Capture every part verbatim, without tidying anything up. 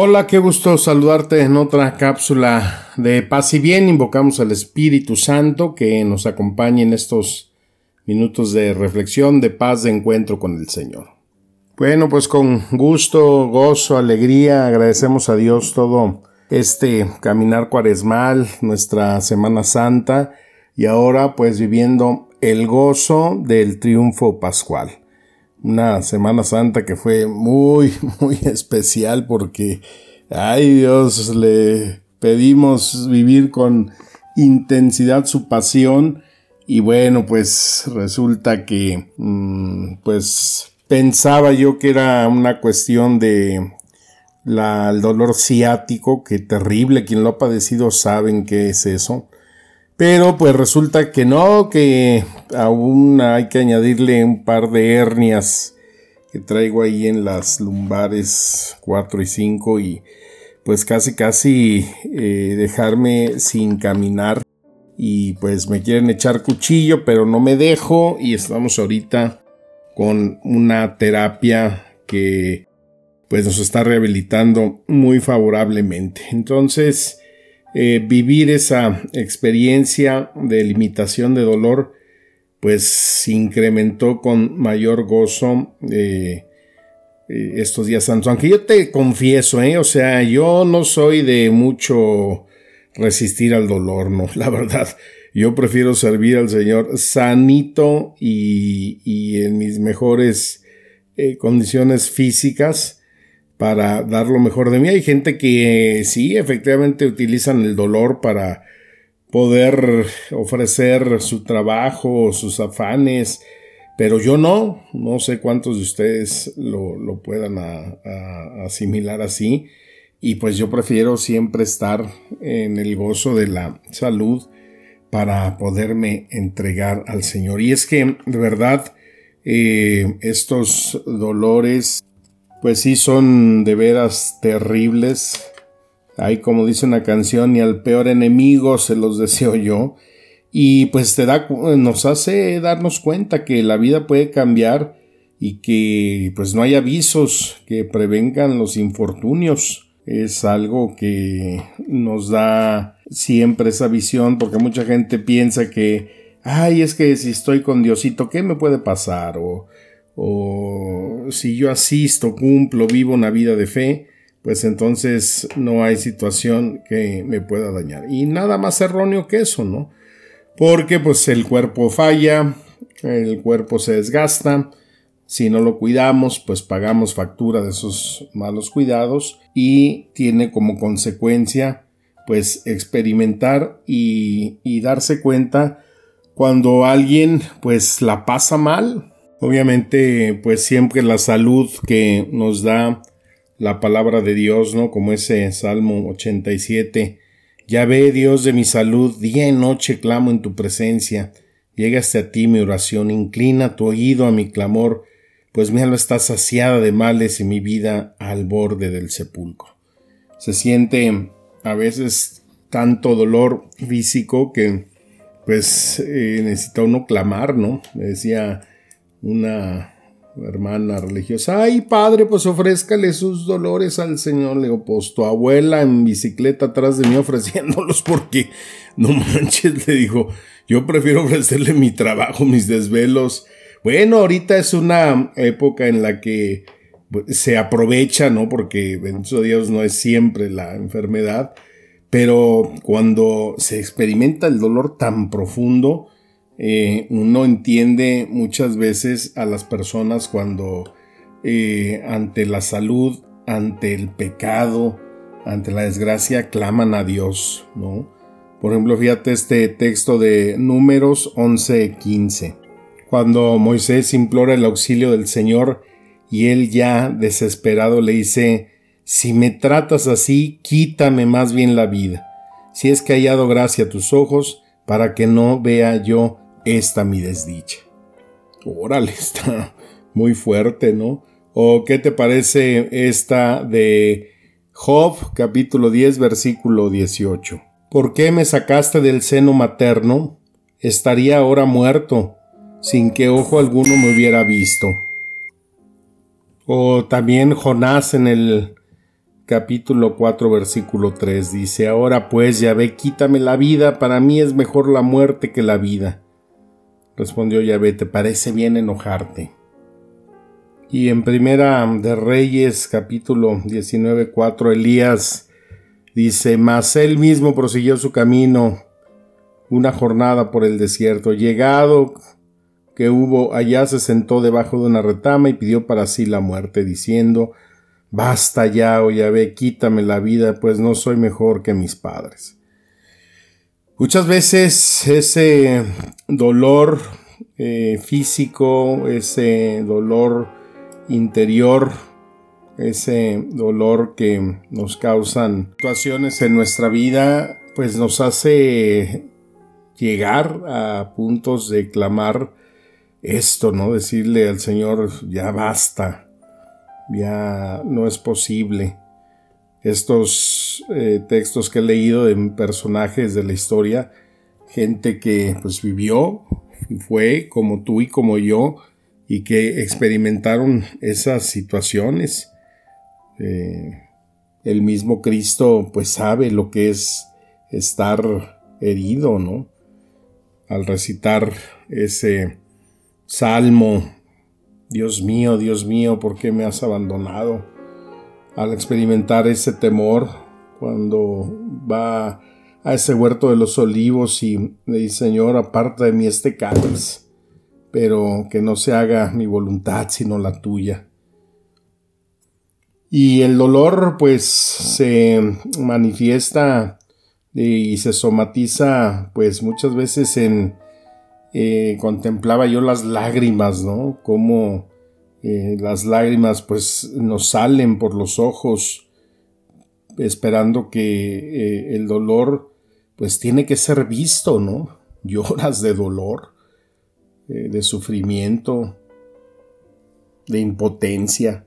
Hola, qué gusto saludarte en otra cápsula de Paz y Bien. Invocamos al Espíritu Santo que nos acompañe en estos minutos de reflexión, de paz, de encuentro con el Señor. Bueno, pues con gusto, gozo, alegría, agradecemos a Dios todo este caminar cuaresmal, nuestra Semana Santa, y ahora pues viviendo el gozo del triunfo pascual. Una Semana Santa que fue muy, muy especial porque, ay Dios, le pedimos vivir con intensidad su pasión y bueno, pues resulta que, pues pensaba yo que era una cuestión de la, el dolor ciático, que terrible, quien lo ha padecido saben qué es eso. Pero pues resulta que no, que aún hay que añadirle un par de hernias que traigo ahí en las lumbares cuatro y cinco y pues casi casi eh, dejarme sin caminar y pues me quieren echar cuchillo, pero no me dejo y estamos ahorita con una terapia que pues nos está rehabilitando muy favorablemente. Entonces, Eh, vivir esa experiencia de limitación de dolor pues incrementó con mayor gozo eh, eh, estos días santos, aunque yo te confieso, eh, o sea, yo no soy de mucho resistir al dolor, no, la verdad, yo prefiero servir al Señor sanito y, y en mis mejores eh, condiciones físicas para dar lo mejor de mí. Hay gente que eh, sí, efectivamente utilizan el dolor para poder ofrecer su trabajo, sus afanes, pero yo no, no sé cuántos de ustedes lo, lo puedan a, a asimilar así, y pues yo prefiero siempre estar en el gozo de la salud para poderme entregar al Señor. Y es que, de verdad, eh, estos dolores pues sí, son de veras terribles. Hay, como dice una canción, ni al peor enemigo se los deseo yo. Y pues te da, nos hace darnos cuenta que la vida puede cambiar y que pues no hay avisos que prevengan los infortunios. Es algo que nos da siempre esa visión, porque mucha gente piensa que, ay, es que si estoy con Diosito, ¿qué me puede pasar? O... o si yo asisto, cumplo, vivo una vida de fe, pues entonces no hay situación que me pueda dañar. Y nada más erróneo que eso, ¿no? Porque pues el cuerpo falla, el cuerpo se desgasta, si no lo cuidamos, pues pagamos factura de esos malos cuidados y tiene como consecuencia pues experimentar y, y darse cuenta cuando alguien pues la pasa mal. Obviamente, pues siempre la salud que nos da la palabra de Dios, ¿no? Como ese Salmo ochenta y siete. Yahvé, Dios de mi salud, día y noche clamo en tu presencia. Llega hasta ti mi oración, inclina tu oído a mi clamor, pues mi alma está saciada de males y mi vida al borde del sepulcro. Se siente a veces tanto dolor físico que, pues, eh, necesita uno clamar, ¿no? Me decía una hermana religiosa, ay padre, pues ofrézcale sus dolores al Señor. Le digo, pues tu abuela en bicicleta atrás de mí ofreciéndolos, porque no manches, le digo, yo prefiero ofrecerle mi trabajo, mis desvelos. Bueno, ahorita es una época en la que se aprovecha, ¿no? Porque bendito Dios no es siempre la enfermedad, pero cuando se experimenta el dolor tan profundo, Eh, uno entiende muchas veces a las personas cuando eh, ante la salud, ante el pecado, ante la desgracia claman a Dios, ¿no? Por ejemplo, fíjate este texto de Números once quince. Cuando Moisés implora el auxilio del Señor y él ya desesperado le dice: «Si me tratas así, quítame más bien la vida, si es que he hallado gracia a tus ojos, para que no vea yo esta mi desdicha». Órale, está muy fuerte, ¿no? ¿O qué te parece esta de Job, capítulo diez, versículo dieciocho? «¿Por qué me sacaste del seno materno? Estaría ahora muerto, sin que ojo alguno me hubiera visto». O también Jonás en el capítulo cuatro, versículo tres, dice: «Ahora pues, Yahvé, quítame la vida, para mí es mejor la muerte que la vida». Respondió Yahvé: «¿Te parece bien enojarte?». Y en Primera de Reyes, capítulo diecinueve, cuatro, Elías dice: «Mas él mismo prosiguió su camino, una jornada por el desierto. Llegado que hubo allá, se sentó debajo de una retama y pidió para sí la muerte, diciendo: Basta ya, oh Yahvé, quítame la vida, pues no soy mejor que mis padres». Muchas veces ese dolor eh, físico, ese dolor interior, ese dolor que nos causan situaciones en nuestra vida, pues nos hace llegar a puntos de clamar esto, ¿no? Decirle al Señor: ya basta. Ya no es posible. Estos eh, textos que he leído de personajes de la historia, gente que pues vivió, fue como tú y como yo, y que experimentaron esas situaciones. Eh, el mismo Cristo pues sabe lo que es estar herido, ¿no? Al recitar ese salmo: «Dios mío, Dios mío, ¿por qué me has abandonado?», al experimentar ese temor, cuando va a ese huerto de los olivos y le dice: «Señor, aparta de mí este cáliz, pero que no se haga mi voluntad, sino la tuya». Y el dolor pues se manifiesta y se somatiza pues muchas veces en Eh, contemplaba yo las lágrimas, ¿no? Cómo eh, las lágrimas pues nos salen por los ojos, esperando que eh, el dolor pues tiene que ser visto, ¿no? Lloras de dolor, eh, de sufrimiento, de impotencia.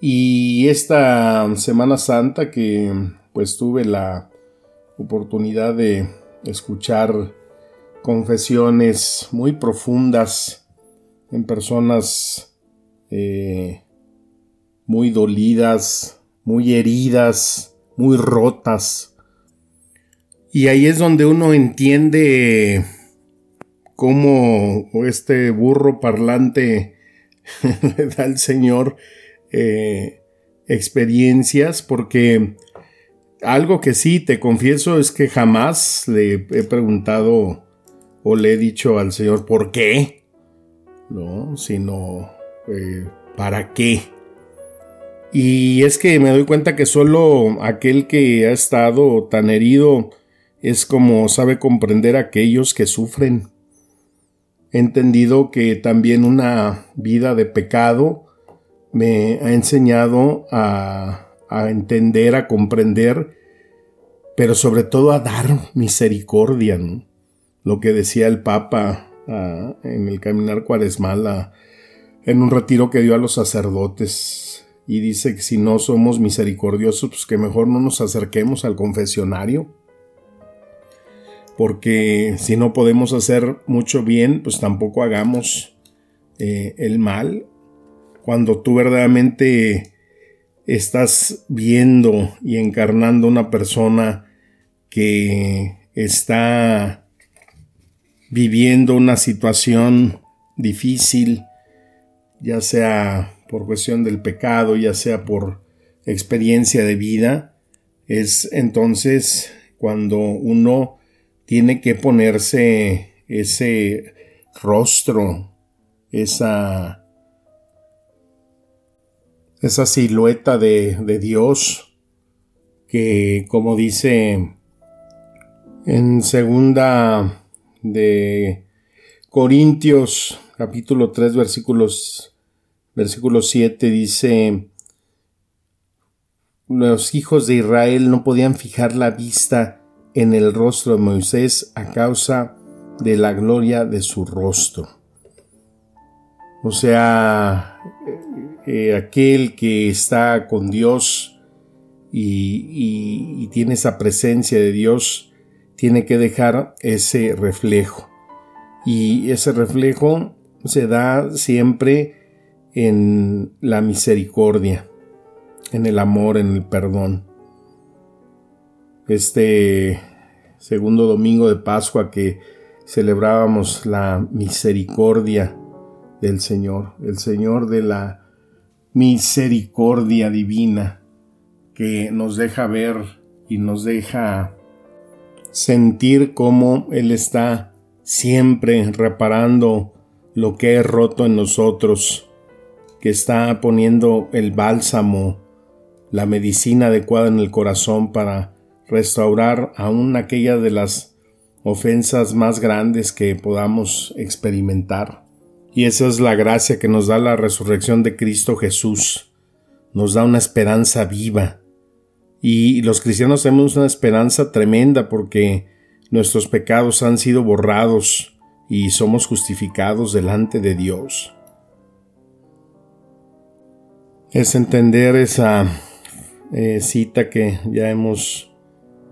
Y esta Semana Santa que pues tuve la oportunidad de escuchar confesiones muy profundas en personas eh, muy dolidas, muy heridas, muy rotas. Y ahí es donde uno entiende cómo este burro parlante le da al Señor eh, experiencias, porque algo que sí te confieso es que jamás le he preguntado o le he dicho al Señor ¿por qué?, no, sino eh, ¿para qué? Y es que me doy cuenta que solo aquel que ha estado tan herido es como sabe comprender a aquellos que sufren. He entendido que también una vida de pecado me ha enseñado a, a entender, a comprender, pero sobre todo a dar misericordia, ¿no? Lo que decía el Papa ah, en el caminar cuaresmal, ah, en un retiro que dio a los sacerdotes, y dice que si no somos misericordiosos, pues que mejor no nos acerquemos al confesionario, porque si no podemos hacer mucho bien, pues tampoco hagamos eh, el mal. Cuando tú verdaderamente estás viendo y encarnando una persona que está viviendo una situación difícil, ya sea por cuestión del pecado, ya sea por experiencia de vida, es entonces cuando uno tiene que ponerse ese rostro, esa, esa silueta de, de Dios, que como dice en Segunda de Corintios capítulo tres versículos Versículo siete dice: los hijos de Israel no podían fijar la vista en el rostro de Moisés a causa de la gloria de su rostro. O sea, eh, aquel que está con Dios y, y, y tiene esa presencia de Dios, tiene que dejar ese reflejo. Y ese reflejo se da siempre en la misericordia, en el amor, en el perdón. Este segundo domingo de Pascua que celebrábamos la misericordia del Señor, el Señor de la misericordia divina, que nos deja ver y nos deja sentir cómo Él está siempre reparando lo que es roto en nosotros, que está poniendo el bálsamo, la medicina adecuada en el corazón para restaurar aún aquella de las ofensas más grandes que podamos experimentar. Y esa es la gracia que nos da la resurrección de Cristo Jesús. Nos da una esperanza viva. Y los cristianos tenemos una esperanza tremenda porque nuestros pecados han sido borrados y somos justificados delante de Dios. Es entender esa eh, cita que ya hemos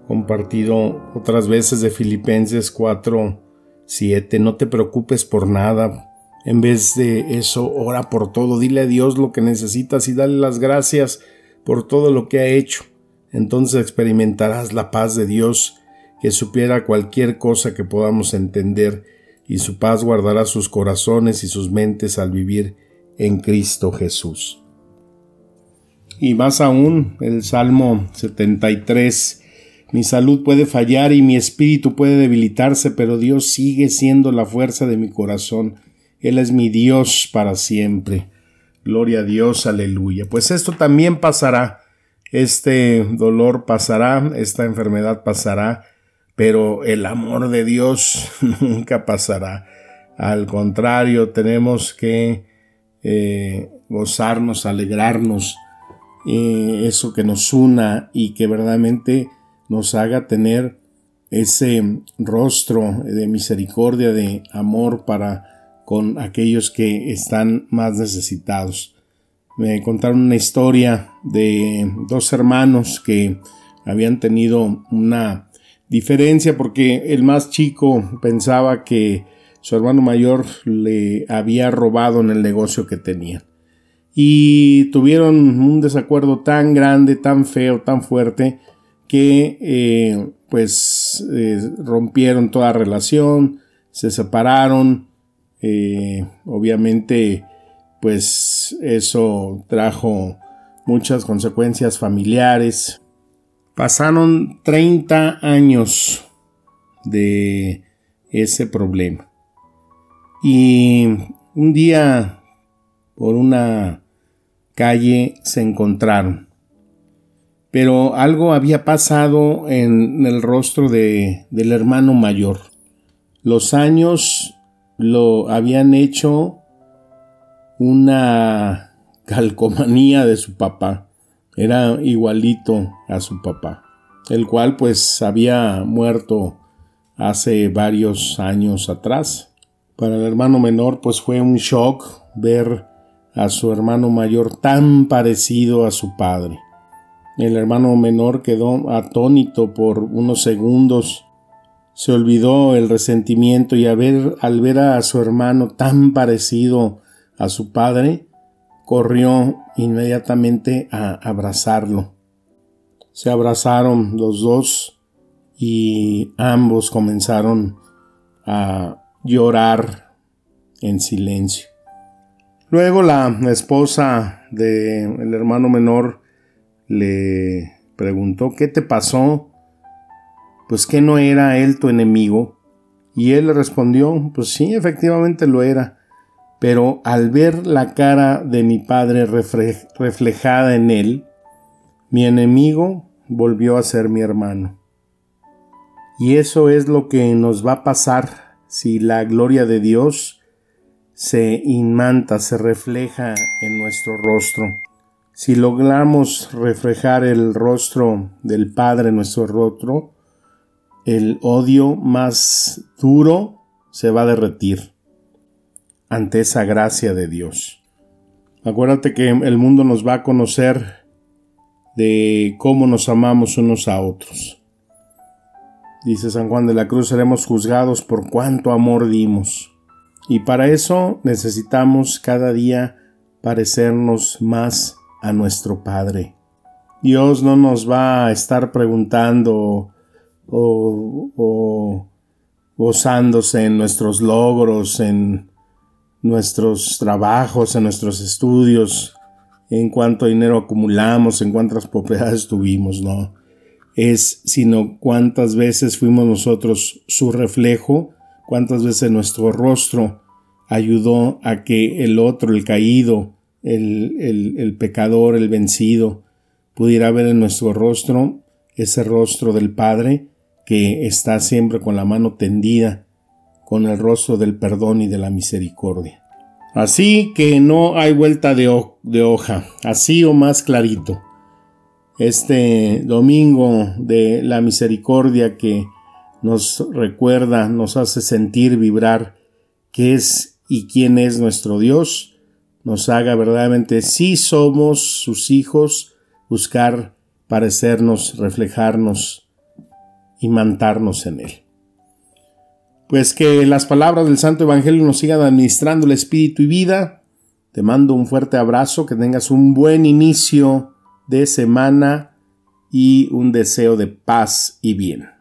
compartido otras veces de Filipenses cuatro siete. No te preocupes por nada. En vez de eso, ora por todo. Dile a Dios lo que necesitas y dale las gracias por todo lo que ha hecho. Entonces experimentarás la paz de Dios que supiera cualquier cosa que podamos entender, y su paz guardará sus corazones y sus mentes al vivir en Cristo Jesús. Y más aún, el Salmo setenta y tres, mi salud puede fallar y mi espíritu puede debilitarse, pero Dios sigue siendo la fuerza de mi corazón. Él es mi Dios para siempre. Gloria a Dios, aleluya. Pues esto también pasará, este dolor pasará, esta enfermedad pasará, pero el amor de Dios nunca pasará. Al contrario, tenemos que eh, gozarnos, alegrarnos, Eh, eso que nos una y que verdaderamente nos haga tener ese rostro de misericordia, de amor para con aquellos que están más necesitados. Me contaron una historia de dos hermanos que habían tenido una diferencia porque el más chico pensaba que su hermano mayor le había robado en el negocio que tenía. Y tuvieron un desacuerdo tan grande, tan feo, tan fuerte, que eh, pues eh, rompieron toda relación, se separaron. Eh, obviamente, pues eso trajo muchas consecuencias familiares. Pasaron treinta años de ese problema. Y un día, por una calle se encontraron, pero algo había pasado en el rostro de, del hermano mayor. Los años lo habían hecho una calcomanía de su papá. Era igualito a su papá, el cual pues había muerto hace varios años atrás. Para el hermano menor pues fue un shock ver a su hermano mayor tan parecido a su padre. El hermano menor quedó atónito por unos segundos. Se olvidó el resentimiento y al ver, al ver a su hermano tan parecido a su padre, corrió inmediatamente a abrazarlo. Se abrazaron los dos y ambos comenzaron a llorar en silencio. Luego la esposa del hermano menor le preguntó: ¿qué te pasó? Pues que no era él tu enemigo. Y él le respondió: pues sí, efectivamente lo era, pero al ver la cara de mi padre reflejada en él, mi enemigo volvió a ser mi hermano. Y eso es lo que nos va a pasar si la gloria de Dios se inmanta, se refleja en nuestro rostro. Si logramos reflejar el rostro del Padre en nuestro rostro, el odio más duro se va a derretir ante esa gracia de Dios. Acuérdate que el mundo nos va a conocer de cómo nos amamos unos a otros. Dice San Juan de la Cruz, seremos juzgados por cuánto amor dimos. Y para eso necesitamos cada día parecernos más a nuestro Padre. Dios no nos va a estar preguntando o, o gozándose en nuestros logros, en nuestros trabajos, en nuestros estudios, en cuánto dinero acumulamos, en cuántas propiedades tuvimos, no. Es sino cuántas veces fuimos nosotros su reflejo, cuántas veces nuestro rostro ayudó a que el otro, el caído, el, el, el pecador, el vencido, pudiera ver en nuestro rostro ese rostro del Padre que está siempre con la mano tendida, con el rostro del perdón y de la misericordia. Así que no hay vuelta de, ho- de hoja, así o más clarito. Este domingo de la misericordia que nos recuerda, nos hace sentir, vibrar qué es y quién es nuestro Dios, nos haga verdaderamente, si somos sus hijos, buscar parecernos, reflejarnos, imantarnos en Él. Pues que las palabras del Santo Evangelio nos sigan administrando el espíritu y vida. Te mando un fuerte abrazo, que tengas un buen inicio de semana y un deseo de paz y bien.